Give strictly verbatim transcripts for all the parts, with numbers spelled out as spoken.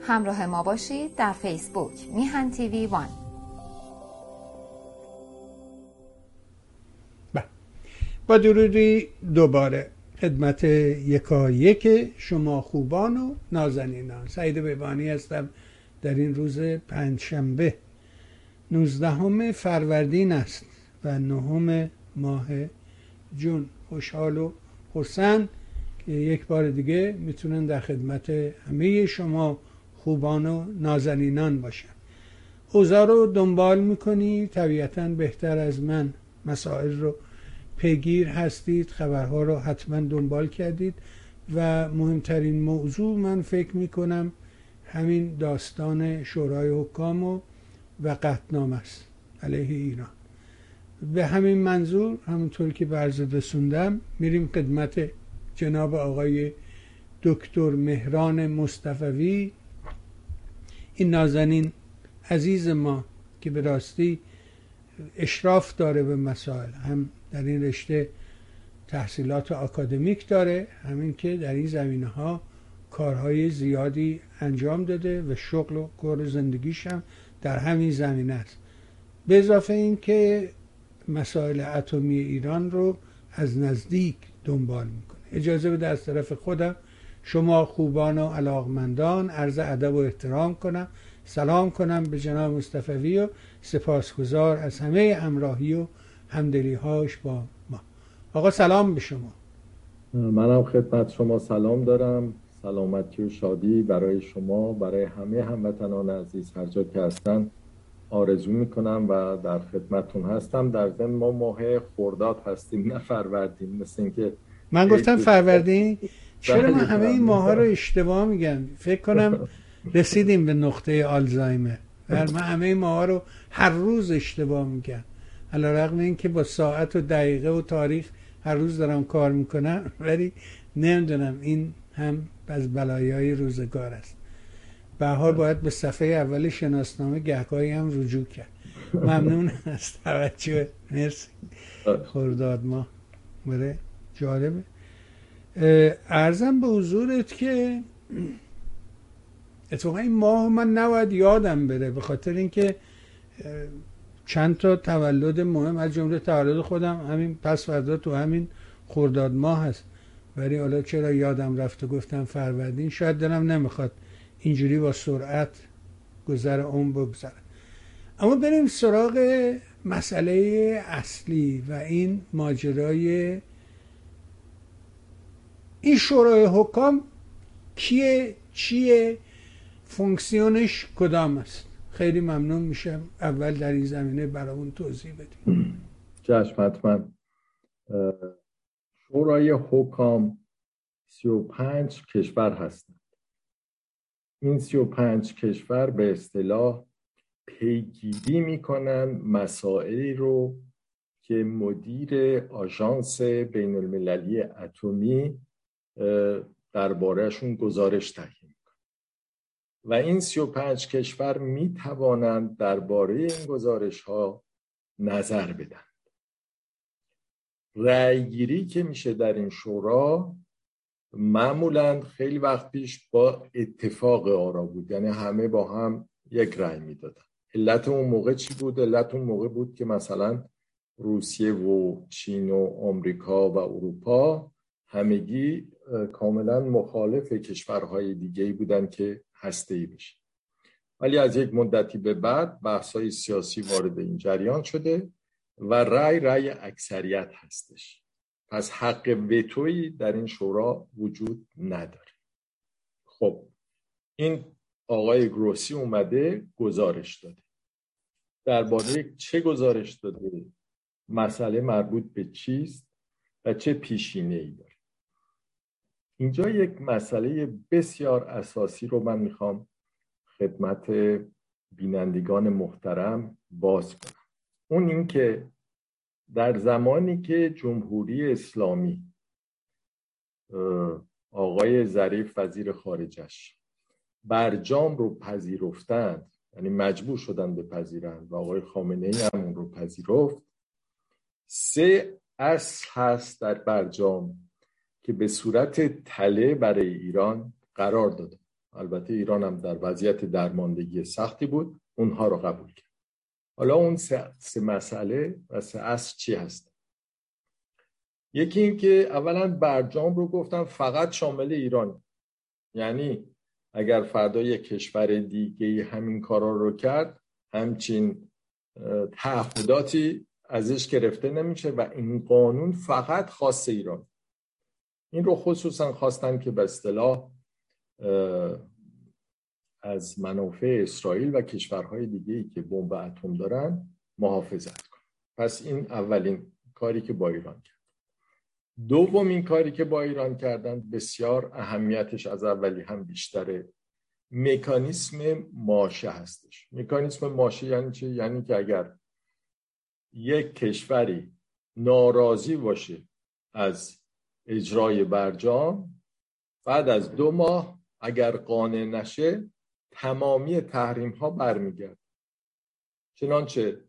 همراه ما باشید در فیسبوک میهن تی وی وان. با درودی دوباره خدمت یکایک شما خوبان و نازنینان، سعید بهبهانی هستم در این روز پنجشنبه نوزدهم فروردین است و نهم ماه جون. خوشحال و خرسند که یک بار دیگه میتونن در خدمت همه شما خوبان و نازنینان باشن. اوضاع رو دنبال میکنی، طبیعتاً بهتر از من مسائل رو پیگیر هستید، خبرها رو حتما دنبال کردید و مهمترین موضوع من فکر میکنم همین داستان شورای حکام و قطعنامه است علیه ایران. به همین منظور همونطور که برز رسوندم میریم خدمت جناب آقای دکتر مهران مصطفوی، این نازنین عزیز ما که به راستی اشراف داره به مسائل، هم در این رشته تحصیلات آکادمیک داره، همین که در این زمینه ها کارهای زیادی انجام داده و شغل و کار زندگیش هم در همین زمینه است. به اضافه این که مسائل اتمی ایران رو از نزدیک دنبال میکنه. اجازه بده از طرف خودم شما خوبان و علاقمندان عرض ادب و احترام کنم، سلام کنم به جناب مصطفوی و سپاسگزار از همه همراهی و همدلی‌هاش با ما. آقا سلام به شما. منم خدمت شما سلام دارم، سلامتی و شادی برای شما، برای همه هموطنان عزیز هر جا که هستن آرزو میکنم و در خدمتتون هستم. در ضمن ما ماه خرداد هستیم نه فروردین، مثل اینکه من گفتم فروردین. چرا من همه این ماها رو اشتباه میگم؟ فکر کنم رسیدیم به نقطه آلزایمر. من همه این ماها رو هر روز اشتباه میگم، علی رغم اینکه با ساعت و دقیقه و تاریخ هر روز دارم کار میکنم، ولی نمیدونم این هم از بلایای روزگار است. به هر حال باید به صفحه اول شناسنامه گهگاهی هم رجوع کرد. ممنون از توجه. مرسی. خرداد ما بره جالبه. عرضم به حضورت که اتفاقا این ماه من نباید یادم بره، به خاطر اینکه چند تا تولد مهم از جمله تولد خودم همین پس فردا تو همین خرداد ماه هست، ولی حالا چرا یادم رفت و گفتم فروردین، شاید دلم نمیخواد اینجوری با سرعت گذر عمر بگذره. اما بریم سراغ مسئله اصلی و این ماجرای این شورای حکام کیه، چیه، فونکسیونش کدام است؟ خیلی ممنون میشم اول در این زمینه برامون توضیح بدید. چشمت من. شورای حکام سی و پنج کشور هستند. این سی و پنج کشور به اصطلاح پیگیری میکنن مسائلی رو که مدیر آژانس بین المللی اتمی دربارهشون گزارش تهیه میکنه و این سی و پنج کشور میتوانند درباره این گزارش ها نظر بدن. رأیگیری که میشه در این شورا معمولا خیلی وقت پیش با اتفاق آرا بود، یعنی همه با هم یک رأی میدادن. علت اون موقع چی بود؟ علت اون موقع بود که مثلا روسیه و چین و آمریکا و اروپا همگی کاملا مخالف کشورهای دیگه‌ای بودن که هسته‌ای بشه، ولی از یک مدتی به بعد بحث‌های سیاسی وارد این جریان شده و رأی رأی اکثریت هستش، پس حق وتویی در این شورا وجود نداره. خب این آقای گروسی اومده گزارش داده. درباره چه گزارش داده؟ مسئله مربوط به چیست و چه پیشینه‌ای داره؟ اینجا یک مسئله بسیار اساسی رو من میخوام خدمت بینندگان محترم باز کنم. اون این که در زمانی که جمهوری اسلامی آقای ظریف وزیر خارجش برجام رو پذیرفتند، یعنی مجبور شدن بپذیرند و آقای خامنه‌ای هم اون رو پذیرفت، سه اصل هست در برجام که به صورت تله برای ایران قرار داد. البته ایران هم در وضعیت درماندگی سختی بود، اونها رو قبول کرد. حالا اون سه, سه مسئله و سه اصل چی هست؟ یکی این که اولا برجام رو گفتن فقط شامل ایران، یعنی اگر فردا یک کشور دیگه همین کارا رو کرد همچین تعهداتی ازش گرفته نمیشه و این قانون فقط خاص ایران. این رو خصوصا خواستن که به اصطلاح از منافع اسرائیل و کشورهای دیگه‌ای که بمب اتم دارن محافظت کنن. پس این اولین کاری که با ایران کرد. دومین کاری که با ایران کردن بسیار اهمیتش از اولی هم بیشتره، مکانیسم ماشه هستش. مکانیسم ماشه یعنی چه؟ یعنی که اگر یک کشوری ناراضی باشه از اجرای برجام، بعد از دو ماه اگر قانع نشه تمامی تحریم ها برمیگرد. چنانچه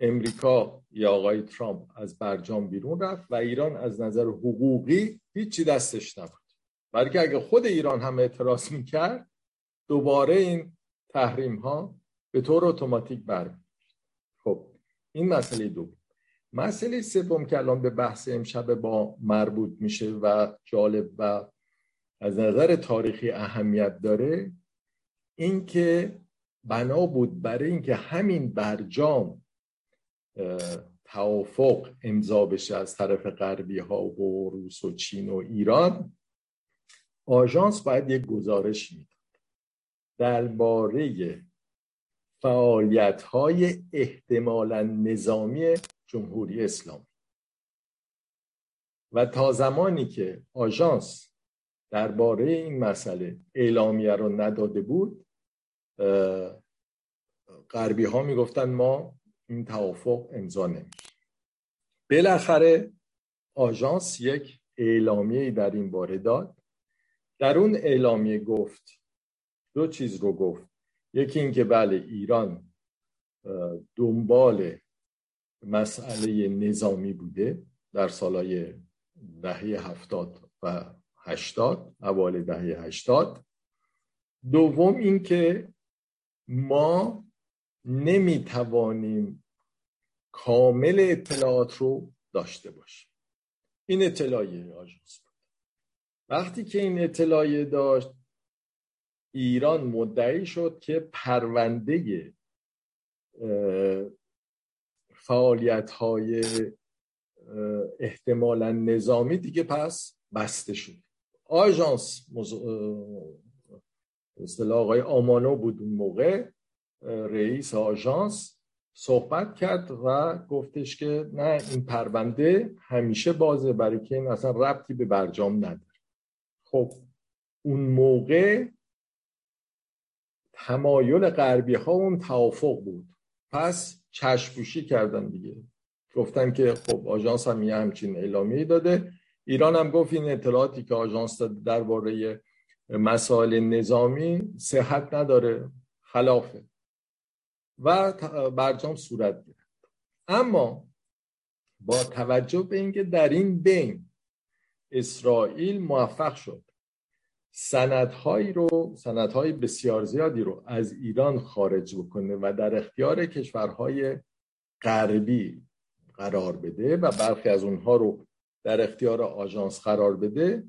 امریکا یا آقای ترامپ از برجام بیرون رفت و ایران از نظر حقوقی هیچی دستش نبود، بلکه اگه خود ایران هم اعتراض میکرد دوباره این تحریم ها به طور اتوماتیک برمیگرد. خب این مسئله دوم. مسئله سوم که الان به بحث امشب با مربوط میشه و جالب و از نظر تاریخی اهمیت داره، این که بنا بود برای اینکه همین برجام توافق امضا بشه از طرف غربی ها و روس و چین و ایران، آژانس باید یک گزارش میداد درباره فعالیت های احتمالاً نظامی جمهوری اسلامی و تا زمانی که آژانس درباره این مسئله اعلامیه رو نداده بود غربی ها میگفتن ما این توافق امضا نمی‌کنیم. بالاخره آژانس یک اعلامیه در این باره داد. در اون اعلامیه گفت، دو چیز رو گفت، یکی این که بله ایران دنبال مسئله نظامی بوده در سالهای دهه هفتاد و هشتاد، اوایل دهه هشتاد. دوم این که ما نمیتوانیم کامل اطلاعات رو داشته باشیم. این اطلاعیه آژانس بود. وقتی که این اطلاعیه داشت، ایران مدعی شد که پرونده فعالیت‌های احتمالاً نظامی دیگه پس بسته شد. آژانس مز... اصطلاح آقای آمانو بود اون موقع رئیس آژانس، صحبت کرد و گفتش که نه این پرونده همیشه بازه، برای که این اصلا ربطی به برجام نداره. خب اون موقع تمایل غربی ها اون توافق بود، پس چشم‌پوشی کردن دیگه، گفتن که خب آژانس هم یه همچین اعلامیه‌ای داده، ایران هم گفت این اطلاعاتی که آژانس داده درباره مسائل نظامی صحت نداره، خلافه، و برجام صورت گرفت. اما با توجه به اینکه در این بین اسرائیل موفق شد سندهایی رو، سندهای بسیار زیادی رو از ایران خارج بکنه و در اختیار کشورهای غربی قرار بده و برخی از اونها رو در اختیار آژانس قرار بده،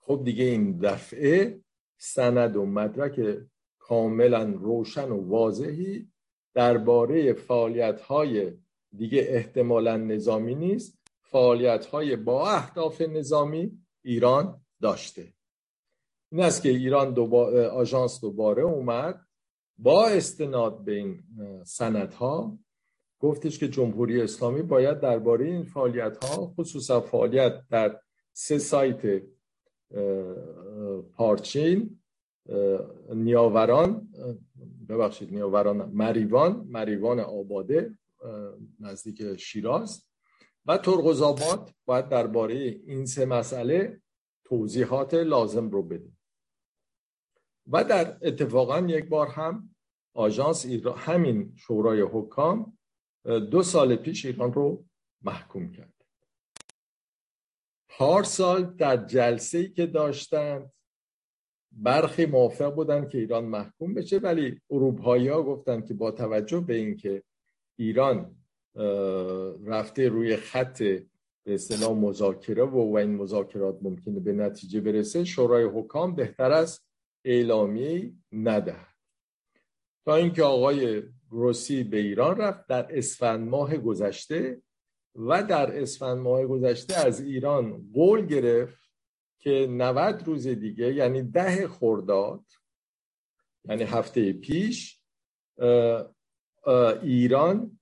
خب دیگه این دفعه سند و مدرک کاملا روشن و واضحی درباره فعالیت‌های دیگه احتمالاً نظامی نیست، فعالیت‌های با اهداف نظامی ایران داشته. این است که ایران دوباره، آژانس دوباره اومد با استناد به این سندها گفتش که جمهوری اسلامی باید درباره این فعالیت‌ها، خصوصا فعالیت در سه سایت پارچین، نیاوران ببخشید نیاوران مریوان مریوان آباده نزدیک شیراز و ترقز آباد، باید درباره این سه مسئله توضیحات لازم رو بده. و در اتفاقا یک بار هم آژانس همین شورای حکام دو سال پیش ایران رو محکوم کرد. پارسال در جلسه‌ای که داشتند برخی موافق بودند که ایران محکوم بشه، ولی اروپایی‌ها گفتند که با توجه به اینکه ایران رفته روی خط به اصطلاح مذاکره و این مذاکرات ممکنه به نتیجه برسه، شورای حکام بهتر است اعلامیه‌ای ندهد. تا اینکه آقای گروسی به ایران رفت در اسفند ماه گذشته و در اسفند ماه گذشته از ایران قول گرفت که نود روز دیگه، یعنی ده خرداد، یعنی هفته پیش، ایران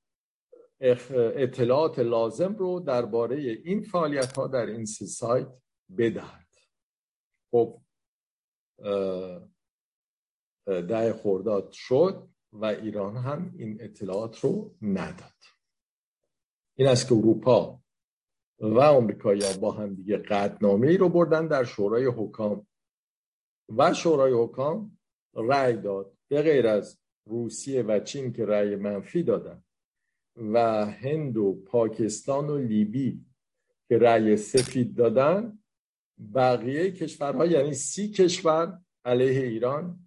اطلاعات لازم رو درباره این فعالیت‌ها در این سی سایت بدهد. خب ده خرداد شد و ایران هم این اطلاعات رو نداد. این از که اروپا و آمریکایی‌ها با هم دیگه قطعنامه‌ای رو بردن در شورای حکام و شورای حکام رأی داد، به غیر از روسیه و چین که رأی منفی دادن و هند و پاکستان و لیبی که رأی سفید دادن، بقیه کشورها یعنی سی کشور علیه ایران،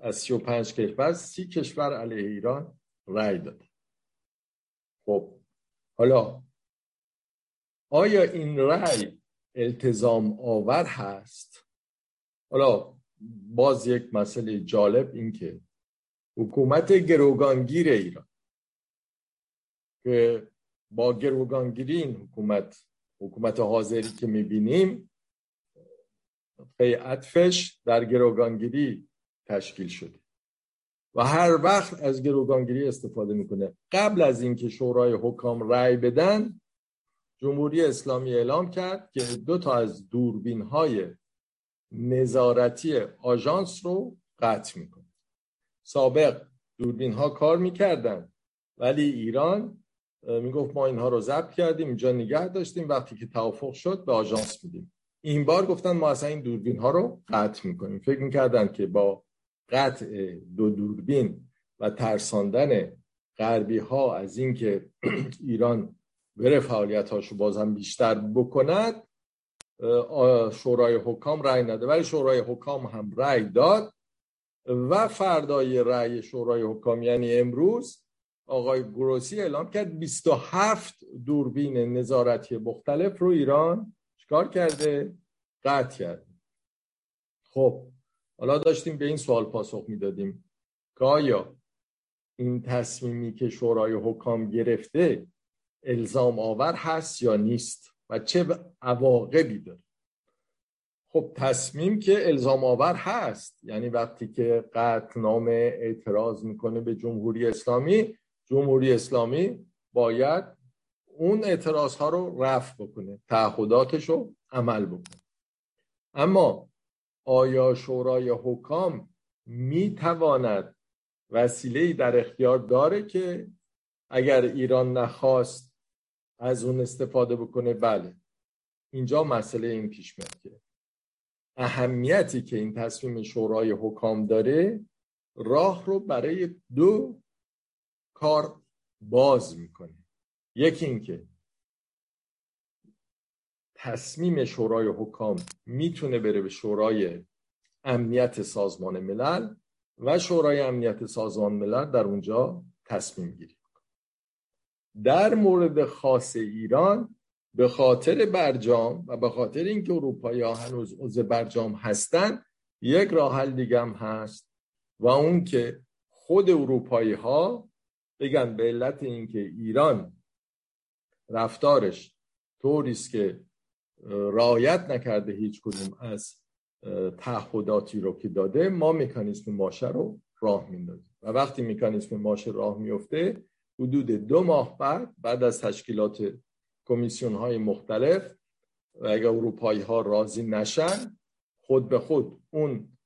از سی و پنج کشور سی کشور علیه ایران رأی دادن. خب حالا آیا این رأی التزام آور هست؟ حالا باز یک مسئله جالب این که حکومت گروگانگیر ایران که با گروگانگیری این حکومت حکومت حاضری که میبینیم عطفش در گروگانگیری تشکیل شده و هر وقت از گروگانگیری استفاده میکنه. قبل از اینکه شورای حکام رأی بدن، جمهوری اسلامی اعلام کرد که دو تا از دوربین های نظارتی آژانس رو قطع میکنه. سابق دوربین ها کار میکردن ولی ایران میگفت ما اینها رو ضبط کردیم، اینجا نگه داشتیم، وقتی که توافق شد به آژانس میدیم. این بار گفتن ما اصلا این دوربین ها رو قطع میکنیم. فکر میکردن که با قطع دو دوربین و ترساندن غربی ها از اینکه ایران بره فعالیت هاشو باز هم بیشتر بکند، شورای حکام رأی نده، ولی شورای حکام هم رأی داد و فردای رأی شورای حکام یعنی امروز آقای گروسی اعلام کرد بیست و هفت دوربین نظارتی مختلف رو ایران چکار کرده؟ قطع کرده. خب حالا داشتیم به این سوال پاسخ میدادیم که آیا این تصمیمی که شورای حکام گرفته الزام آور هست یا نیست و چه عواقبی داره. خب تصمیم که الزام آور هست، یعنی وقتی که قطعنامه اعتراض میکنه به جمهوری اسلامی، جمهوری اسلامی باید اون اعتراض ها رو رفع بکنه، تعهداتش رو عمل بکنه. اما آیا شورای حکام میتواند وسیله‌ای در اختیار داره که اگر ایران نخواست از اون استفاده بکنه؟ بله. اینجا مسئله این پیش میاد که اهمیتی که این تصمیم شورای حکام داره راه رو برای دو کار باز میکنه. یکی این که تصمیم شورای حکام میتونه بره به شورای امنیت سازمان ملل و شورای امنیت سازمان ملل در اونجا تصمیم گیری میکنه. در مورد خاص ایران به خاطر برجام و به خاطر اینکه اروپایی‌ها هنوز عضو برجام هستن، یک راه حل دیگه هم هست و اون که خود اروپایی‌ها بگن به علت اینکه ایران رفتارش طوریست که رعایت نکرده هیچ کدوم از تعهداتی رو که داده، ما مکانیزم ماشه رو راه میندازیم و وقتی مکانیزم ماشه راه میفته حدود دو ماه بعد بعد از تشکیلات کمیسیون های مختلف و اگر اروپایی ها راضی نشن، خود به خود اون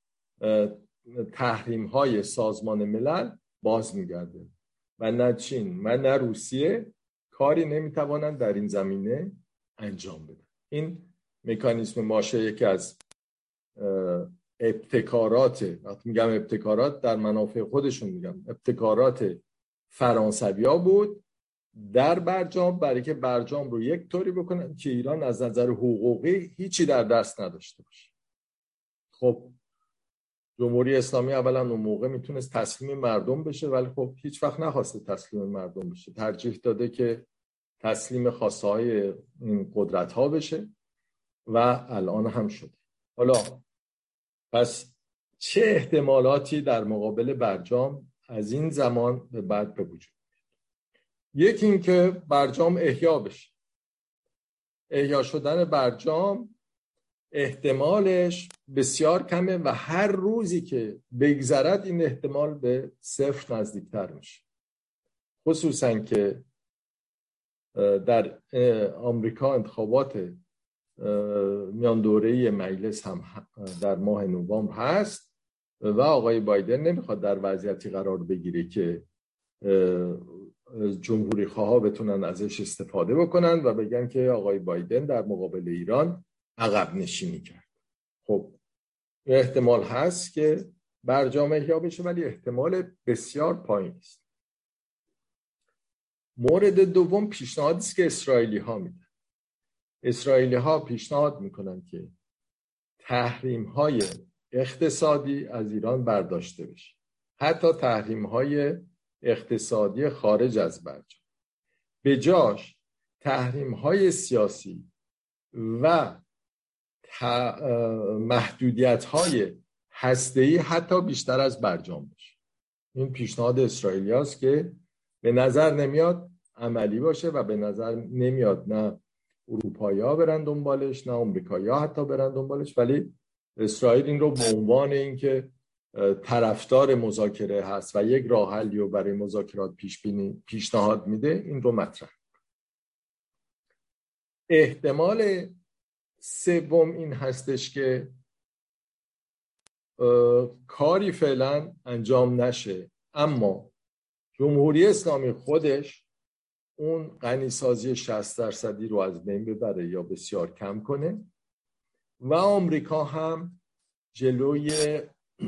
تحریم های سازمان ملل باز میگرده و نه چین و نه روسیه کاری نمیتوانند در این زمینه انجام بدن. این مکانیزم ماشه یکی از ابتکاراته. وقتی میگم ابتکارات در منافع خودشون میگم ابتکارات فرانسوی ها بود در برجام برای که برجام رو یک طوری بکنن که ایران از نظر حقوقی هیچی در دست نداشته باشه. خب جمهوری اسلامی اولا اون موقع میتونست تسلیم مردم بشه، ولی خب هیچ وقت نخواسته تسلیم مردم بشه، ترجیح داده که تسلیم خواسته های قدرت ها بشه و الان هم شده. حالا پس چه احتمالاتی در مقابل برجام از این زمان به بعد به وجود میاد؟ یکی این که برجام احیا بشه. احیا شدن برجام احتمالش بسیار کمه و هر روزی که بگذرد این احتمال به صفر نزدیکتر میشه، خصوصا که در آمریکا انتخابات میان دوره‌ای مجلس هم در ماه نوامبر هست و آقای بایدن نمیخواد در وضعیتی قرار بگیره که جمهوری خواها بتونن ازش استفاده بکنن و بگن که آقای بایدن در مقابل ایران عقب نشینی کرد. خب احتمال هست که برجام احیا بشه، ولی احتمال بسیار پایین است. مورد دوم پیشنهادی است که اسرائیلی ها میدن. اسرائیلی ها پیشنهاد میکنن که تحریم های اقتصادی از ایران برداشته بشه، حتی تحریم های اقتصادی خارج از برجام. به جاش تحریم های سیاسی و محدودیت های هسته‌ای حتی بیشتر از برجام باشه. این پیشنهاد اسرائیلی هاست که به نظر نمیاد عملی باشه و به نظر نمیاد نه اروپایی ها برن دنبالش نه امریکایی ها حتی برن دنبالش، ولی اسرائیل این رو به عنوان اینکه طرفدار مذاکره هست و یک راه حلی رو برای مذاکرات پیش بینی پیشنهاد میده، این رو مطرح. احتمال سوم این هستش که کاری فعلا انجام نشه، اما جمهوری اسلامی خودش اون غنیسازی شصت درصدی رو از بین ببره یا بسیار کم کنه و آمریکا هم جلوی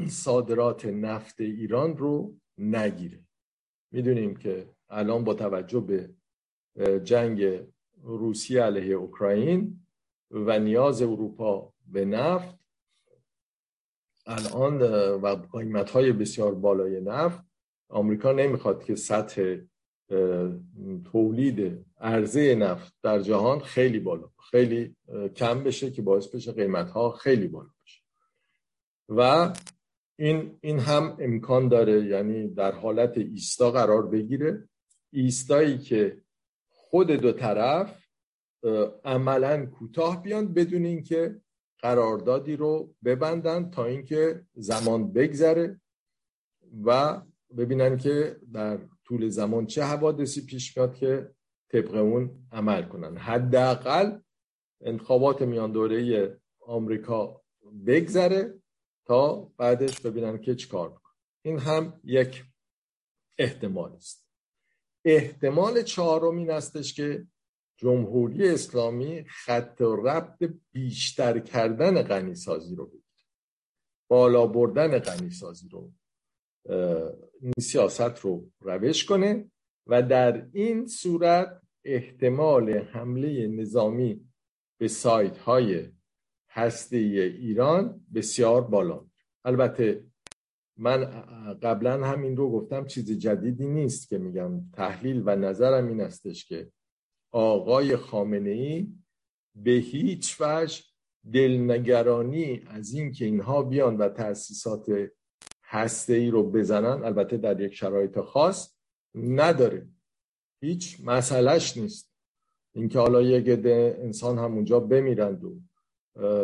صادرات نفت ایران رو نگیره. میدونیم که الان با توجه به جنگ روسیه علیه اوکراین و نیاز اروپا به نفت الان و قیمت‌های بسیار بالای نفت، آمریکا نمیخواد که سطح تولید عرضه نفت در جهان خیلی بالا خیلی کم بشه که باعث بشه قیمت‌ها خیلی بالا بشه و این این هم امکان داره، یعنی در حالت ایستا قرار بگیره، ایستایی که خود دو طرف عملاً کوتاه بیان بدون اینکه قراردادی رو ببندن تا اینکه زمان بگذره و ببینن که در طول زمان چه حوادثی پیش میاد که طبق اون عمل کنن. حداقل انتخابات میان دوره‌ای آمریکا بگذره تا بعدش ببینن که چیکار میکنن. این هم یک احتمال است. احتمال چهارم این هستش که جمهوری اسلامی خط ربط بیشتر کردن غنیسازی رو بگیره، بالا بردن غنیسازی رو، این سیاست رو روش کنه و در این صورت احتمال حمله نظامی به سایت‌های هسته‌ای ایران بسیار بالا. البته من قبلا هم این رو گفتم، چیز جدیدی نیست که میگم، تحلیل و نظرم این استش که آقای خامنه‌ای به هیچ وجه دلنگرانی از این که اینها بیان و تأسیسات هسته‌ای رو بزنن، البته در یک شرایط خاص، نداره. هیچ مسئلهش نیست اینکه حالا یک عده انسان هم اونجا بمیرند و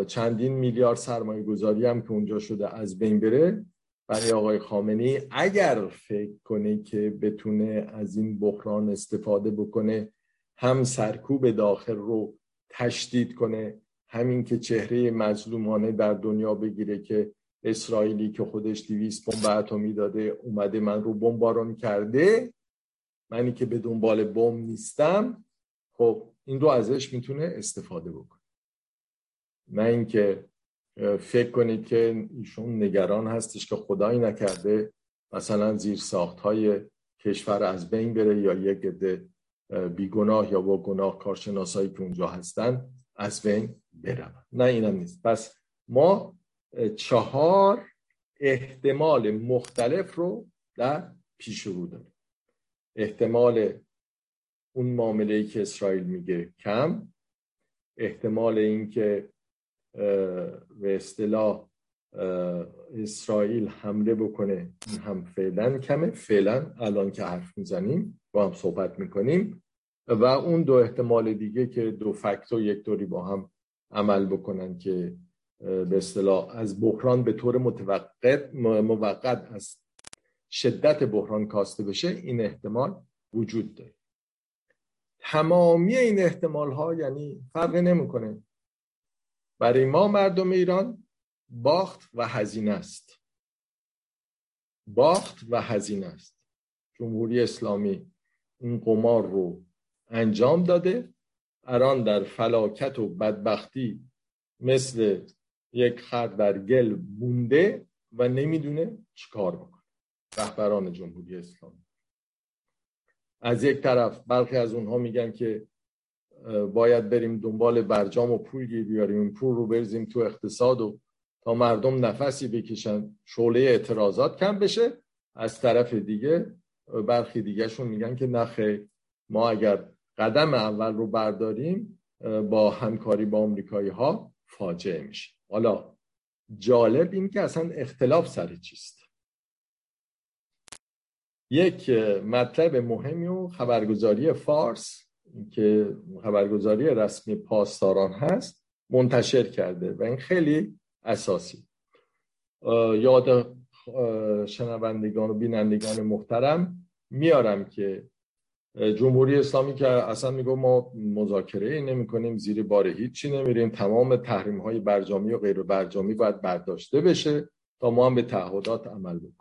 چندین میلیارد سرمایه گذاری هم که اونجا شده از بین بره. برای آقای خامنه‌ای اگر فکر کنه که بتونه از این بحران استفاده بکنه، هم سرکوب داخل رو تشدید کنه، همین که چهره مظلومانه در دنیا بگیره که اسرائیلی که خودش دویست بمب اتمی داده اومده من رو بمباران کرده، منی که به دنبال بمب نیستم، خب این رو ازش میتونه استفاده بکنه. نه اینکه فکر کنید که ایشون نگران هستش که خدایی نکرده مثلا زیر ساختهای کشور از بین بره یا یک عده بیگناه یا با گناه کارشناسایی که اونجا هستن از بین برن. نه اینم نیست. پس ما چهار احتمال مختلف رو در پیش رو داریم. احتمال اون معامله‌ای که اسرائیل میگه کم، احتمال این که به اصطلاح اسرائیل حمله بکنه هم فعلا کمه، فعلا الان که حرف میزنیم با هم صحبت میکنیم، و اون دو احتمال دیگه که دو فاکتور یک طوری با هم عمل بکنن که به اصطلاح از بحران به طور متوقت موقت از شدت بحران کاسته بشه، این احتمال وجود داره. تمامی این احتمال ها یعنی فرق نمیکنه، برای ما مردم ایران باخت و هزینه است، باخت و هزینه است. جمهوری اسلامی این قمار رو انجام داده، ایران در فلاکت و بدبختی مثل یک خر در گل بونده و نمیدونه چیکار بکنه. رهبران جمهوری اسلامی از یک طرف، برخی از اونها میگن که باید بریم دنبال برجام و پول بیاریم، این پول رو بریزیم تو اقتصاد و تا مردم نفسی بکشن شعله اعتراضات کم بشه. از طرف دیگه برخی دیگهشون میگن که نخیر، ما اگر قدم اول رو برداریم با همکاری با آمریکایی ها فاجعه میشه. حالا جالب این که اصلا اختلاف سر چیست. یک مطلب مهمی و خبرگزاری فارس که خبرگزاری رسمی پاسداران هست منتشر کرده و این خیلی اساسی. یاد شنوندگان و بینندگان محترم میارم که جمهوری اسلامی که اصلا میگه ما مذاکره نمی کنیم، زیر بار هیچی نمیریم، تمام تحریم های برجامی و غیر برجامی باید برداشته بشه تا ما هم به تعهدات عمل بکنیم.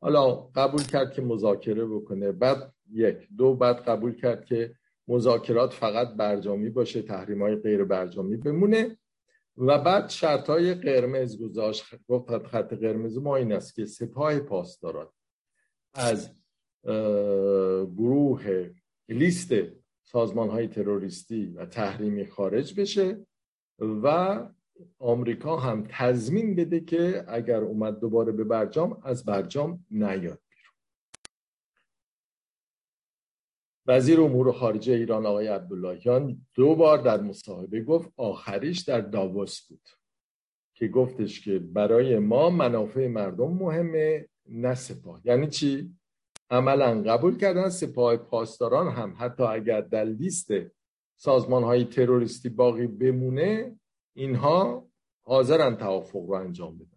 حالا قبول کرد که مذاکره بکنه، بعد یک دو بعد قبول کرد که مذاکرات فقط برجامی باشه، تحریم‌های غیر برجامی بمونه، و بعد شرط‌های قرمز گذاشت. گفت خط قرمز ما این است که سپاه پاسداران از گروه لیست سازمان‌های تروریستی و تحریمی خارج بشه و آمریکا هم تضمین بده که اگر اومد دوباره به برجام از برجام نیاد بیرون. وزیر امور خارجه ایران آقای عبداللهیان دو بار در مصاحبه گفت، آخریش در داووس بود که گفتش که برای ما منافع مردم مهمه نه سپاه. یعنی چی؟ عملا قبول کردن سپاه پاسداران هم حتی اگر در لیست سازمان‌های تروریستی باقی بمونه، اینها حاضرن توافق رو انجام بدن.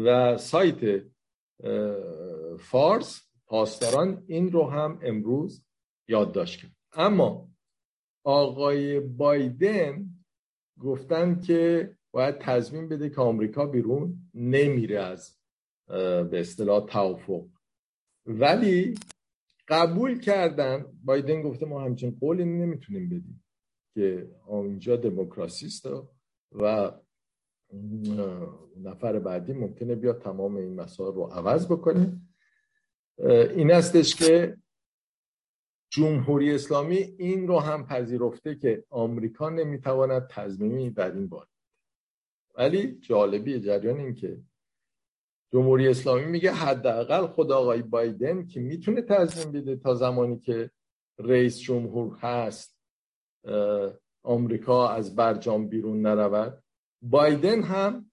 و سایت فارس پاسداران این رو هم امروز یادداشت کرد. اما آقای بایدن گفتن که باید تضمین بده که آمریکا بیرون نمیره از به اصطلاح توافق، ولی قبول کردن. بایدن گفته ما همچین قولی نمیتونیم بدیم که اینجا دموکراسی است و نفر بعدی ممکنه بیاد تمام این مسائل رو عوض بکنه. این استش که جمهوری اسلامی این رو هم پذیرفته که آمریکا نمیتواند تضمینی در این باره. ولی جالبی جریان این که جمهوری اسلامی میگه حداقل خود آقای بایدن که میتونه تضمین بده تا زمانی که رئیس جمهور هست آمریکا از برجام بیرون نرود، بایدن هم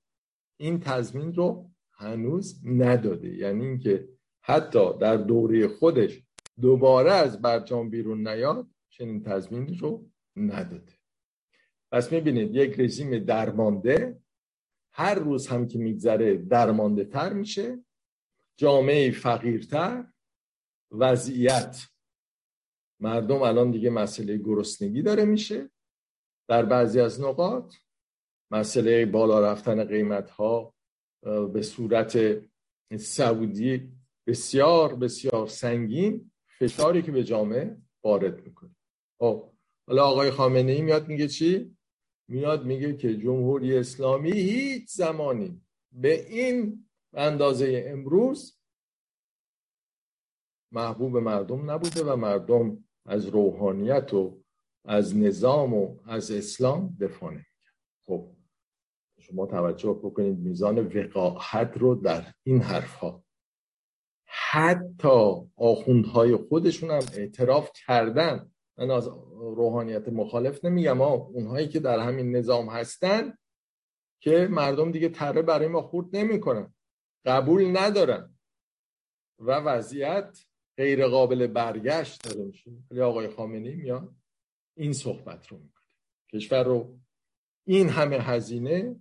این تضمین رو هنوز نداده. یعنی اینکه حتی در دوره خودش دوباره از برجام بیرون نیاد چنین تضمین رو نداده. پس میبینید یک رژیم درمانده هر روز هم که میگذره درمانده تر میشه، جامعه فقیرتر، وضعیت مردم الان دیگه مسئله گرسنگی داره میشه در بعضی از نقاط، مسئله بالا رفتن قیمت‌ها به صورت سعودی بسیار بسیار سنگین، فشاری که به جامعه وارد میکنه. خب حالا آقای خامنه‌ای میاد میگه چی؟ میاد میگه که جمهوری اسلامی هیچ زمانی به این اندازه امروز محبوب مردم نبوده و مردم از روحانیت و از نظام و از اسلام دفاع نمی‌کنه. خب شما توجه بکنید میزان وقاحت رو در این حرفها، حتی آخوندهای خودشون هم اعتراف کردن. من از روحانیت مخالف نمیگم، اونهایی که در همین نظام هستن که مردم دیگه تره برای ما خورد نمی کنن، قبول ندارن و وضعیت غیر قابل برگشت داره میشه. ولی آقای خامنه‌ای میاد این صحبت رو میکنه، کشور رو این همه هزینه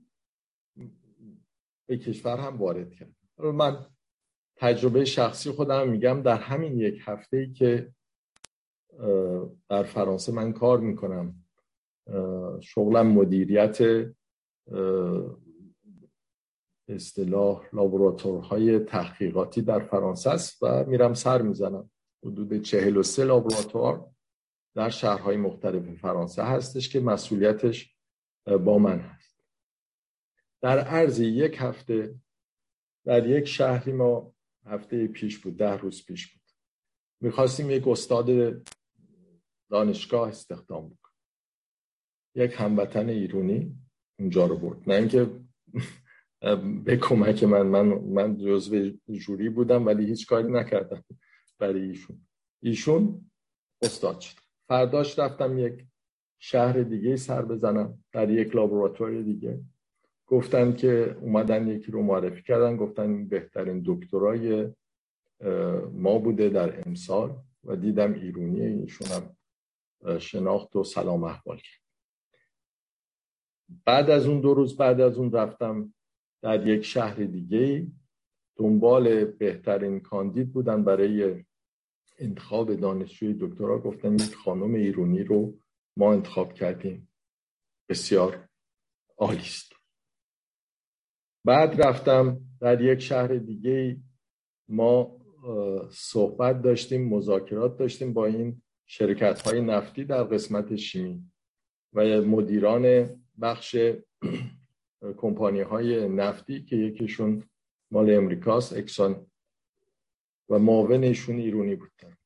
به کشور هم وارد کرد. من تجربه شخصی خودم میگم، در همین یک هفته‌ای که در فرانسه من کار میکنم، شغلم مدیریت به اصطلاح لابراتورهای تحقیقاتی در فرانسه است و میرم سر میزنم. حدود چهل و سه لابراتوار در شهرهای مختلف فرانسه هستش که مسئولیتش با من هست. در عرض یک هفته در یک شهری، ما هفته پیش بود، ده روز پیش بود، میخواستیم یک استاد دانشگاه استخدام بکنیم. یک هموطن ایرانی اونجا رو برد، نه اینکه به کمک من، من من جزو جوری بودم ولی هیچ کاری نکردم برای ایشون. ایشون استاد شد. فرداش رفتم یک شهر دیگه سر بزنم، در یک لابراتوار دیگه. گفتن که اومدن یکی رو معرفی کردن، گفتن بهترین دکترای ما بوده در امسال و دیدم ایرونیه، ایشونم شناخت و سلام احوال کرد. بعد از اون دو روز بعد از اون رفتم در یک شهر دیگه، دنبال بهترین کاندید بودن برای انتخاب دانشجوی دکترا. گفتم یک خانم ایرانی رو ما انتخاب کردیم، بسیار عالی است. بعد رفتم در یک شهر دیگه، ما صحبت داشتیم، مذاکرات داشتیم با این شرکت‌های نفتی در قسمت شیمی و مدیران بخش کمپانی‌های نفتی که یکیشون مال امریکاست، اکسان، و معاونشون ایرانی بودن.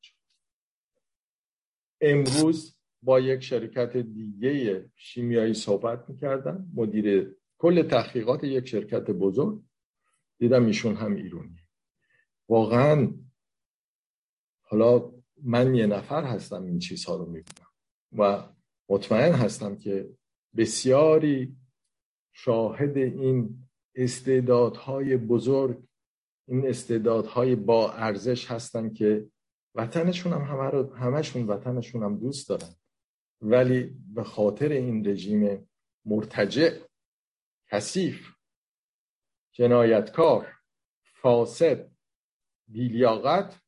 امروز با یک شرکت دیگه شیمیایی صحبت می‌کردم، مدیر کل تحقیقات یک شرکت بزرگ، دیدم ایشون هم ایرانی. واقعا حالا من یه نفر هستم این چیزها رو می‌بینم و مطمئن هستم که بسیاری شاهد این استعدادهای بزرگ، این استعدادهای با ارزش هستن که وطنشون هم همه رو همشون وطنشون هم دوست دارن، ولی به خاطر این رژیم مرتجع، کثیف، جنایتکار، فاسد، بی‌لیاقت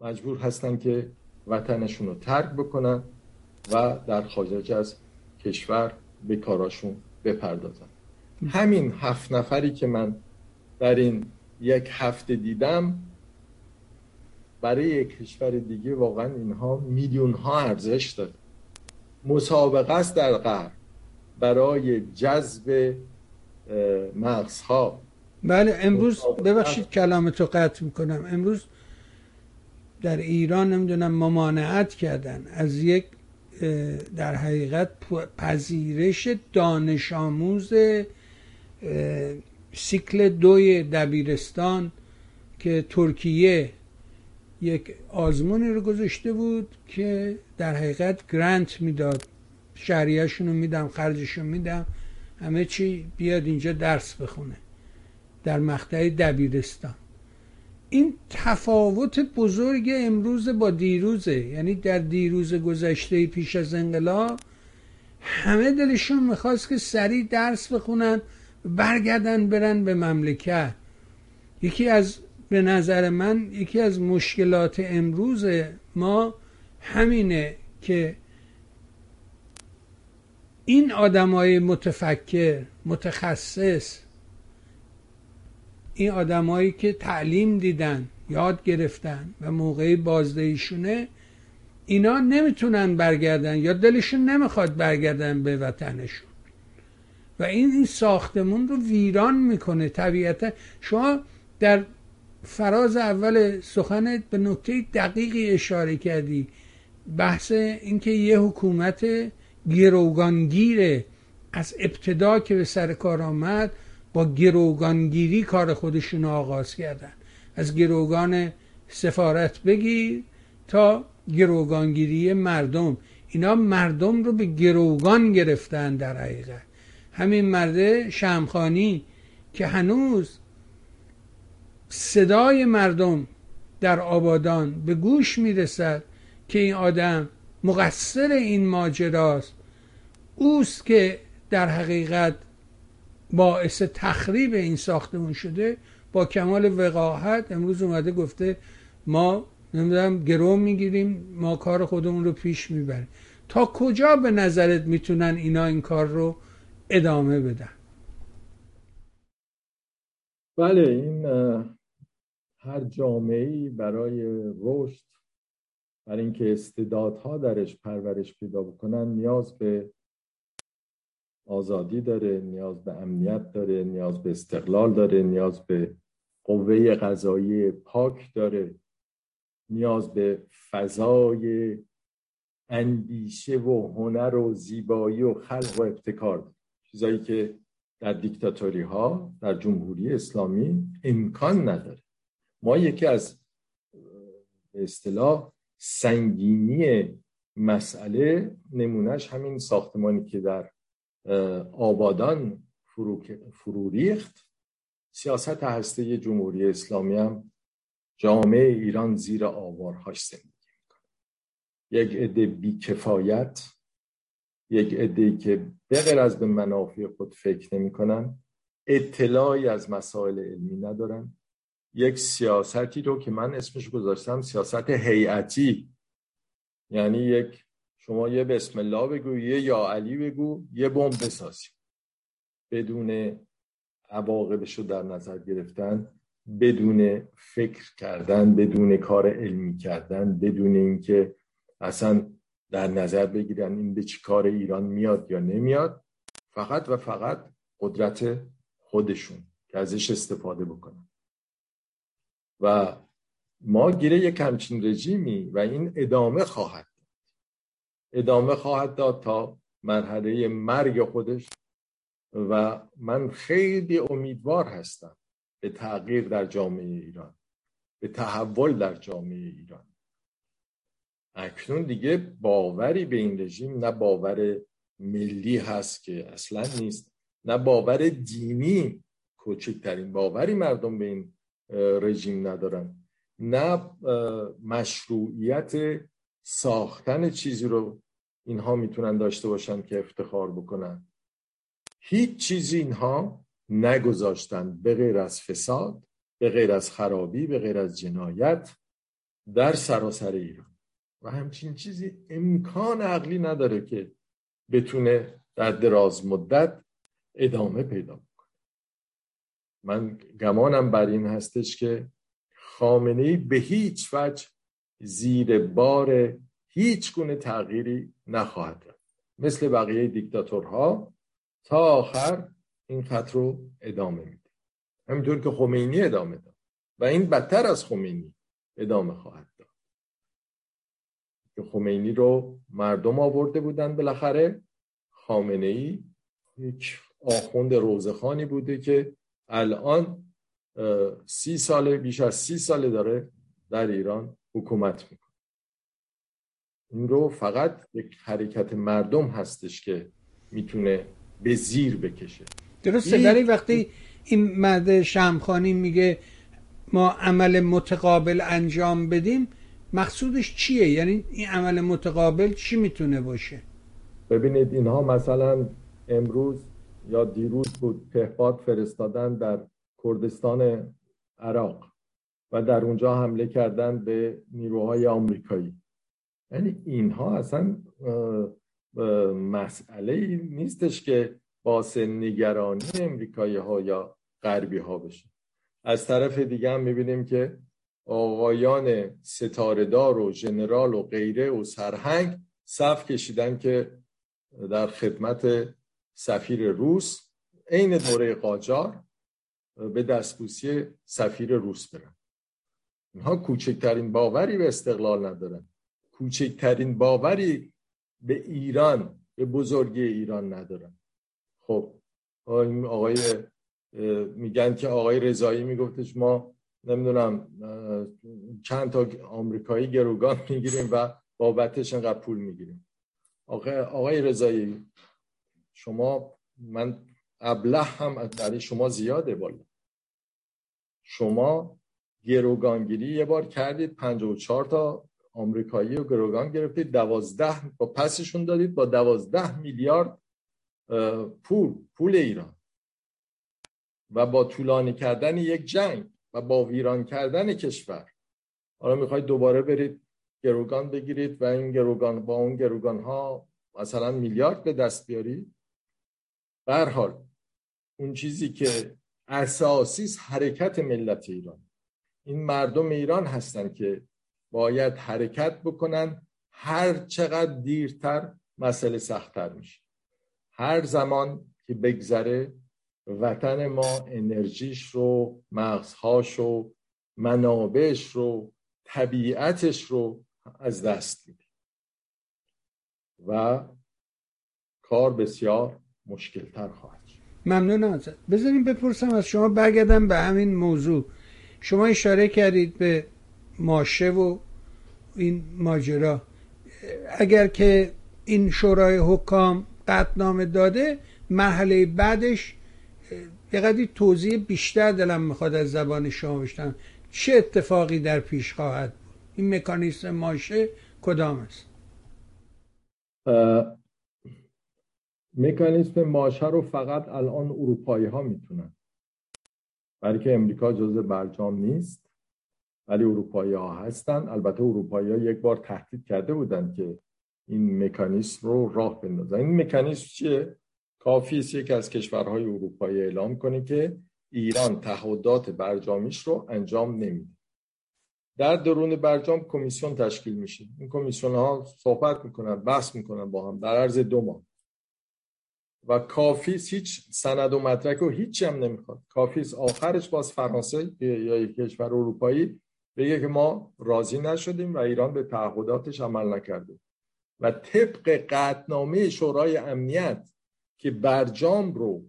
مجبور هستن که وطنشون رو ترک بکنن و در خارج از کشور به کاراشون بپردازن. همین هفت نفری که من در این یک هفته دیدم، برای یک کشور دیگه واقعا اینها میلیون ها ارزش داره. مسابقه است در قهر برای جذب مغزها. بله امروز، ببخشید کلامتو قطع میکنم، امروز در ایران نمیدونم ممانعت کردن از یک در حقیقت پذیرش دانش آموز سیکل دوی دبیرستان که ترکیه یک آزمونی رو گذاشته بود که در حقیقت گرانت میداد، شهریه‌شون رو میدم، خرجشون میدم، همه چی، بیاد اینجا درس بخونه در مقطع دبیرستان. این تفاوت بزرگ امروز با دیروزه. یعنی در دیروز گذشته پیش از انقلاب همه دلشون میخواست که سریع درس بخونن، برگردن برن به مملکت. یکی از به نظر من یکی از مشکلات امروز ما همینه که این آدمای متفکر، متخصص، این آدمایی که تعلیم دیدن، یاد گرفتن و موقع بازدهیشونه، اینا نمیتونن برگردن یا دلشون نمیخواد برگردن به وطنشون و این این ساختمون رو ویران میکنه. طبیعتا شما در فراز اول سخنت به نکته دقیقی اشاره کردی، بحث اینکه یه حکومت گروگانگیره از ابتدا که به سر کار آمد با گروگانگیری کار خودشون آغاز کردن، از گروگان سفارت بگیر تا گروگانگیری مردم. اینا مردم رو به گروگان گرفتن در حقیقت. همین مرد شمخانی که هنوز صدای مردم در آبادان به گوش میرسد که این آدم مقصر این ماجراست، اوست که در حقیقت باعث تخریب این ساختمون شده، با کمال وقاحت امروز اومده گفته ما نمیدونم گرو میگیریم، ما کار خودمون رو پیش میبریم. تا کجا به نظرت میتونن اینا این کار رو ادامه بدن؟ بله، این هر جامعه‌ای برای رشد، برای اینکه استعدادها درش پرورش پیدا بکنن، نیاز به آزادی داره، نیاز به امنیت داره، نیاز به استقلال داره، نیاز به قوه قضایی پاک داره، نیاز به فضای اندیشه و هنر و زیبایی و خلق و ابتکار داره. چیزایی که در دیکتاتوری ها در جمهوری اسلامی امکان نداره. ما یکی از به اصطلاح سنگینی مسئله نمونهش همین ساختمانی که در آبادان فرو, فرو ریخت. سیاست هسته جمهوری اسلامی هم جامعه ایران زیر آوارهاش زندگی میکنه. یک عده بی‌کفایت، یک عده که بغیر از به منافع خود فکر نمیکنن، اطلاعی از مسائل علمی ندارن، یک سیاستی رو که من اسمش گذاشتم سیاست هیئتی، یعنی یک شما یه بسم الله بگو، یه یا علی بگو، یه بمب بسازیم، بدون عواقبش رو در نظر گرفتن، بدون فکر کردن، بدون کار علمی کردن، بدون اینکه اصلا در نظر بگیرن این به چی کار ایران میاد یا نمیاد، فقط و فقط قدرت خودشون که ازش استفاده بکنن. و ما گیره یک همچین رژیمی و این ادامه خواهد ادامه خواهد داد تا مرحله مرگ خودش. و من خیلی امیدوار هستم به تغییر در جامعه ایران، به تحول در جامعه ایران. اکنون دیگه باوری به این رژیم نه باور ملی هست که اصلا نیست، نه باور دینی، کوچکترین باوری مردم به این رژیم ندارن، نه مشروعیت ساختن چیزی رو اینها میتونن داشته باشن که افتخار بکنن. هیچ چیزی اینها نگذاشتن به غیر از فساد، به غیر از خرابی، به غیر از جنایت در سراسر ایران. و همچین چیزی امکان عقلی نداره که بتونه در دراز مدت ادامه پیدا بکنه. من گمانم بر این هستش که خامنه‌ای به هیچ وجه زیر بار هیچ گونه تغییری نخواهد رفت. مثل بقیه دیکتاتورها تا آخر این خط رو ادامه میده، همینطور که خمینی ادامه داد و این بدتر از خمینی ادامه خواهد داد. که خمینی رو مردم آورده بودن، بالاخره خامنه‌ای یک آخوند روزخانی بوده که الان سی ساله، بیش از سی ساله داره در ایران حکومت میکنه. این رو فقط یک حرکت مردم هستش که میتونه به زیر بکشه. درسته، در این وقتی این مرد شمخانی میگه ما عمل متقابل انجام بدیم، مقصودش چیه؟ یعنی این عمل متقابل چی میتونه باشه؟ ببینید اینها مثلا امروز یا دیروز بود پهپاد فرستادن در کردستان عراق و در اونجا حمله کردن به نیروهای آمریکایی. یعنی اینها اصلا مسئله‌ای نیستش که باعث نگرانی امریکایی ها یا غربی ها بشه. از طرف دیگه هم میبینیم که آقایان ستاره‌دار و ژنرال و غیره و سرهنگ صف کشیدن که در خدمت سفیر روس عین دوره قاجار به دستبوسی سفیر روس برن. اینها کوچکترین باوری به استقلال ندارن، کوچکترین باوری به ایران، به بزرگی ایران ندارن. خب آقای میگن که آقای رضایی میگفتش ما نمیدونم چند تا آمریکایی گروگان میگیریم و بابتش انقدر پول میگیریم. آقای, آقای رضایی شما، من ابله هم در شما زیاده بالا. شما گروگانگیری یه بار کردید، پنجاه و چهار تا آمریکایی رو گروگان گرفتید، دوازده با پسشون دادید با دوازده میلیارد پول پول ایران، و با طولانی کردن یک جنگ و با ویران کردن کشور حالا میخواید دوباره برید گروگان بگیرید و این گروگان با اون گروگان ها مثلا میلیارد به دست بیارید. به هر حال اون چیزی که اساسی است حرکت ملت ایران، این مردم ایران هستن که باید حرکت بکنن. هر چقدر دیرتر مسئله سخت‌تر میشه. هر زمان که بگذره وطن ما انرژیش رو، مغزهاش رو، منابعش رو، طبیعتش رو از دست میده و کار بسیار مشکلتر خواهد شد. ممنونم ازت. بذاریم بپرسم از شما، برگردم به همین موضوع. شما اشاره کردید به ماشه و این ماجرا. اگر که این شورای حکام قطعنامه داده، مرحله بعدش یه قدری توضیح بیشتر دلم میخواد از زبان شما بشنوم. چه اتفاقی در پیش خواهد بود؟ این مکانیزم ماشه کدام است؟ مکانیزم ماشه رو فقط الان اروپایی ها میتونن، برای که امریکا جزء برجام نیست، ولی اروپایی ها هستن. البته اروپایی ها یک بار تهدید کرده بودن که این مکانیزم رو راه بندازن. این مکانیزم چیه؟ کافی است یک از کشورهای اروپایی اعلام کنه که ایران تعهدات برجامیش رو انجام نمیده. در درون برجام کمیسیون تشکیل میشه. این کمیسیون ها صحبت میکنن، بحث میکنن با هم در عرض دو ماه. و کافی است، هیچ سند و مدرک و هیچ هم نمیخواد. کافی است آخرش باز فرانسه یا یک کشور اروپایی بگه که ما راضی نشدیم و ایران به تعهداتش عمل نکرده. و طبق قطعنامه شورای امنیت که برجام رو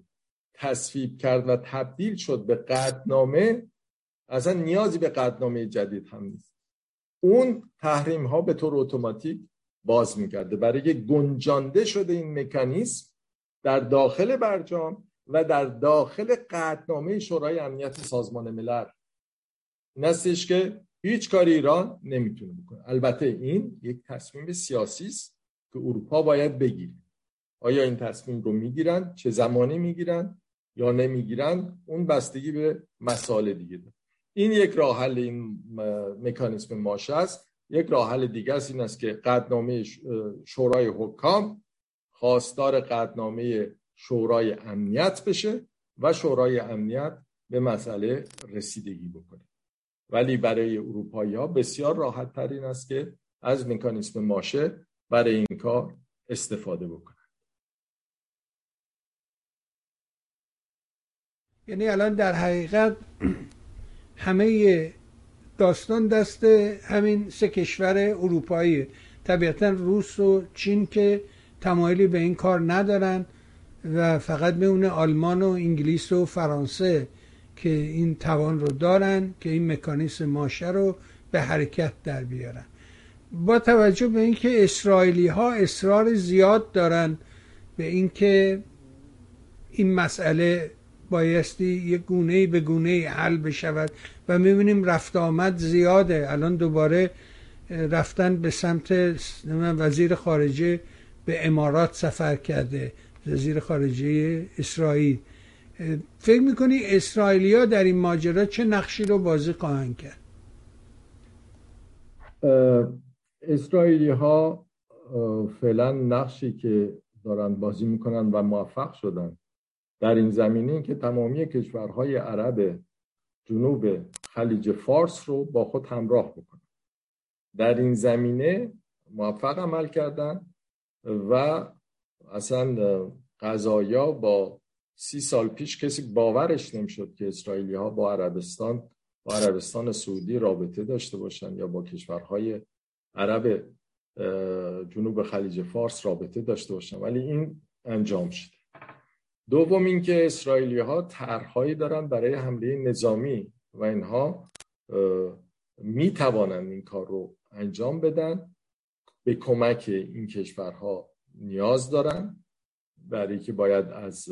تصویب کرد و تبدیل شد به قطعنامه، اصلا نیازی به قطعنامه جدید هم نیست. اون تحریم ها به طور اتوماتیک باز می‌گرده، برای که گنجانده شده این مکانیزم در داخل برجام و در داخل قطعنامه شورای امنیت سازمان ملل. این هستش که هیچ کاری ایران نمیتونه بکنه. البته این یک تصمیم سیاسی است که اروپا باید بگیره. آیا این تصمیم رو میگیرن؟ چه زمانی میگیرن یا نمیگیرن؟ اون بستگی به مسائل دیگه داره. این یک راه حل این مکانیزم ماشه است. یک راه حل دیگه است این است که قطعنامه شورای حکام خواستار قطعنامه شورای امنیت بشه و شورای امنیت به مسئله رسیدگی بکنه. ولی برای اروپایی‌ها بسیار راحت‌تر این است که از مکانیزم ماشه برای این کار استفاده بکنه. یعنی الان در حقیقت همه داستان دست همین سه کشور اروپایی، طبیعتاً روس و چین که تمایلی به این کار ندارن و فقط میونه آلمان و انگلیس و فرانسه که این توان رو دارن که این مکانیزم ماشه رو به حرکت در بیارن. با توجه به اینکه اسرائیلی ها اصرار زیاد دارن به اینکه این مسئله بایستی یک گونه‌ای به گونه‌ای حل بشود و میبینیم رفت آمد زیاده. الان دوباره رفتن به سمت وزیر خارجه به امارات سفر کرده، وزیر خارجه اسرائیل. فکر میکنی اسرائیلیا در این ماجرا چه نقشی رو بازی خواهند کرد؟ اسرائیلی ها فعلا نقشی که دارن بازی میکنن و موفق شدن در این زمینه این که تمامی کشورهای عرب جنوب خلیج فارس رو با خود همراه بکنن. در این زمینه موفق عمل کردن و اصلا قضایا با سی سال پیش کسی باورش نمیشد که اسرائیلی ها با عربستان با عربستان سعودی رابطه داشته باشن یا با کشورهای عرب جنوب خلیج فارس رابطه داشته باشن، ولی این انجام شد. دوم اینکه اسرائیلی‌ها طرح‌هایی دارن برای حمله نظامی و اینها می توانند این کار رو انجام بدن، به کمک این کشورها نیاز دارن، برای که باید از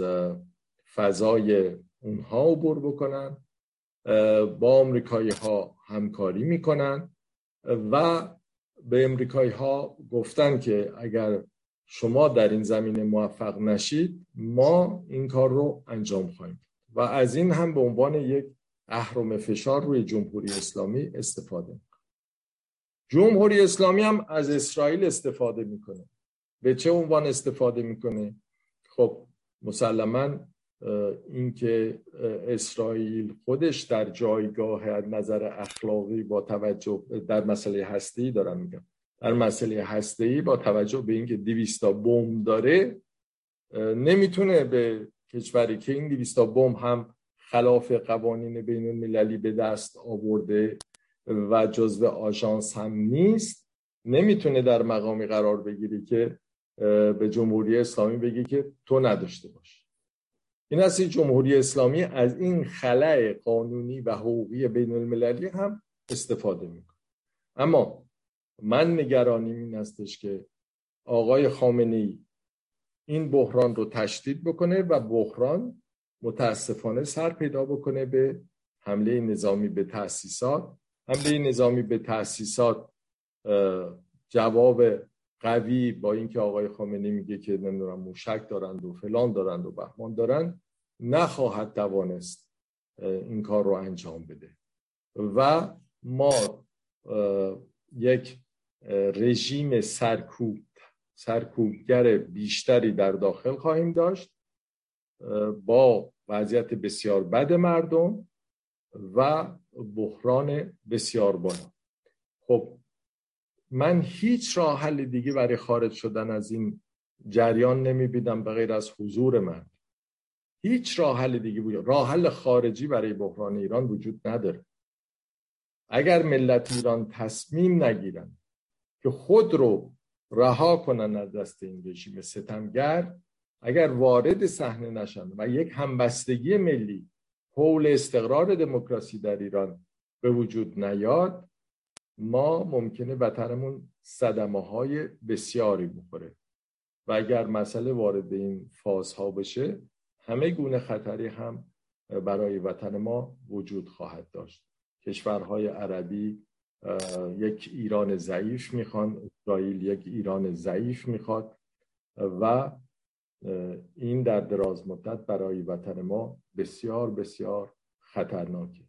فضای اونها عبور بکنن، با آمریکایی‌ها همکاری میکنن و به آمریکایی‌ها گفتن که اگر شما در این زمینه موفق نشید ما این کار رو انجام خواهیم، و از این هم به عنوان یک اهرم فشار روی جمهوری اسلامی استفاده میکنه. جمهوری اسلامی هم از اسرائیل استفاده میکنه. به چه عنوان استفاده میکنه؟ خب مسلماً این که اسرائیل خودش در جایگاه از نظر اخلاقی با توجه در مسئله هسته‌ای، دارم میگم در مسئله هسته‌ای با توجه به اینکه دویست تا بمب داره نمیتونه به کشوری که این دویست تا بمب هم خلاف قوانین بین المللی به دست آورده و جزو آژانس هم نیست، نمیتونه در مقامی قرار بگیری که به جمهوری اسلامی بگی که تو نداشته باش. این است جمهوری اسلامی از این خلأ قانونی و حقوقی بین المللی هم استفاده میکنه. اما من نگرانیم این هستش که آقای خامنه‌ای این بحران رو تشدید بکنه و بحران متاسفانه سر پیدا بکنه به حمله نظامی به تأسیسات. حمله نظامی به تأسیسات جواب قوی با اینکه آقای خامنه‌ای میگه که نمیدونم موشک دارند و فلان دارند و بهمان دارند، نخواهد توانست این کار رو انجام بده و ما یک رژیم سرکوب سرکوبگر بیشتری در داخل خواهیم داشت با وضعیت بسیار بد مردم و بحران بسیار بالا. خب من هیچ راه حل دیگه برای خارج شدن از این جریان نمیبینم به غیر از حضور من. هیچ راه حل دیگه بود. راه حل خارجی برای بحران ایران وجود نداره. اگر ملت ایران تصمیم نگیرن که خود رو رها کنن از دست این رژیم ستمگر، اگر وارد صحنه نشن و یک همبستگی ملی حول استقرار دموکراسی در ایران به وجود نیاد، ما ممکنه وطنمون صدمه‌های بسیاری بخوره و اگر مسئله وارد این فازها بشه همه گونه خطری هم برای وطن ما وجود خواهد داشت. کشورهای عربی یک ایران ضعیف میخوان، اسرائیل یک ایران ضعیف میخواد و این در دراز مدت برای وطن ما بسیار بسیار خطرناکه.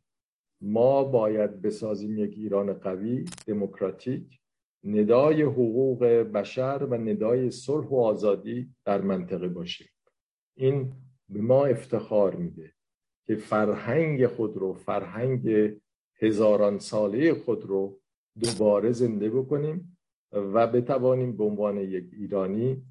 ما باید بسازیم یک ایران قوی، دموکراتیک، ندای حقوق بشر و ندای صلح و آزادی در منطقه باشیم. این به ما افتخار میده که فرهنگ خود رو، فرهنگ هزاران ساله خود رو دوباره زنده بکنیم و بتوانیم به عنوان یک ایرانی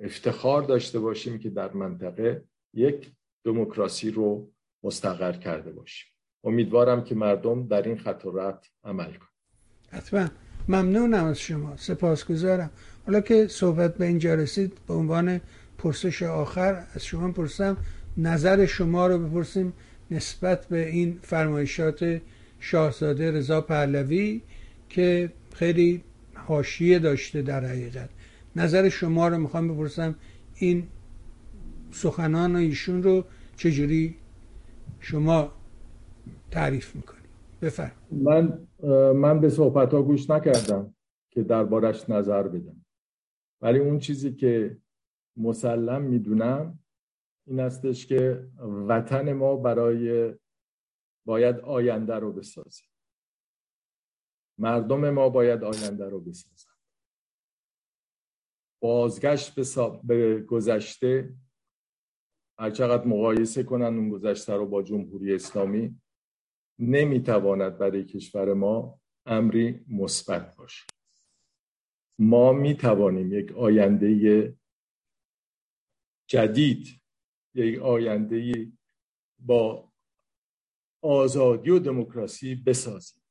افتخار داشته باشیم که در منطقه یک دموکراسی رو مستقر کرده باشیم. امیدوارم که مردم در این خطرات عمل کنند. حتما. ممنونم از شما، سپاسگزارم. حالا که صحبت به اینجا رسید، به عنوان پرسش آخر از شما پرسم نظر شما رو بپرسیم نسبت به این فرمایشات شاهزاده رضا پهلوی که خیلی حاشیه داشته در حقیقت. نظر شما رو میخوام بپرسم این سخنان ایشون رو چجوری شما تعریف میکنی؟ بفرم. من من به صحبت‌ها گوش نکردم که دربارش نظر بدم، ولی اون چیزی که مسلم میدونم این هستش که وطن ما برای باید آینده رو بسازه. مردم ما باید آینده رو بسازن. بازگشت به, سا... به گذشته، هرچقدر مقایسه کنن اون گذشته رو با جمهوری اسلامی، نمیتواند برای کشور ما امری مثبت باشه. ما میتوانیم یک آینده جدید، یک آینده با آزادی و دموکراسی بسازیم.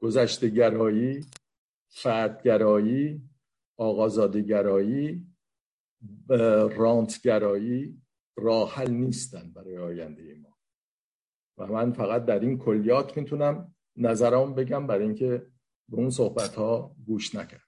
گذشته‌گرایی فردگرایی، آقازاده‌گرایی، رانتگرایی راه حل نیستن برای آینده ما. و من فقط در این کلیات میتونم نظرام بگم، برای اینکه به اون صحبت‌ها گوش نکردم.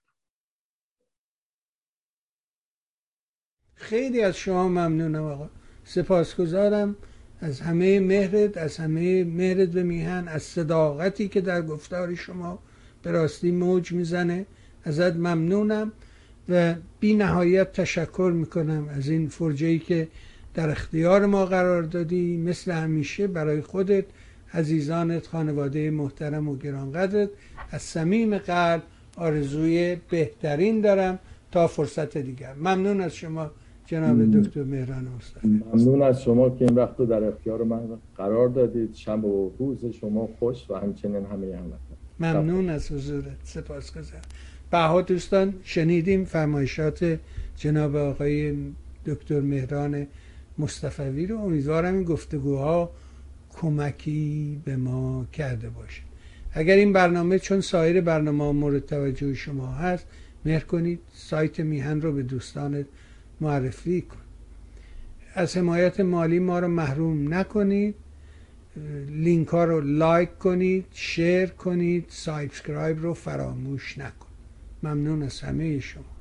خیلی از شما ممنونم آقا، سپاسگزارم از همه مهرت، از همه مهرت و میهن، از صداقتی که در گفتار شما به راستی موج میزنه. ازت ممنونم و بی نهایت تشکر میکنم از این فرجه‌ای که در اختیار ما قرار دادی. مثل همیشه برای خودت، عزیزانت، خانواده محترم و گرانقدرت از صمیم قلب آرزوی بهترین دارم تا فرصت دیگر. ممنون از شما جناب دکتر مهران مصطفی. ممنون از شما که این وقت رو در اختیار من قرار دادید. شب و روز شما خوش و همچنین همه همتون. ممنون از حضورت، سپاسگزارم. بها دوستان، شنیدیم فرمایشات جناب آقای دکتر مهران مصطفوی رو. امیدوارم این گفتگوها کمکی به ما کرده باشه. اگر این برنامه چون سایر برنامه مورد توجه شما هست، مهر کنید سایت میهن رو به دوستانت معرفی کن. از حمایت مالی ما رو محروم نکنید. لینک ها رو لایک کنید، شیر کنید، سابسکرایب رو فراموش نکنید. ممنون از همه شما.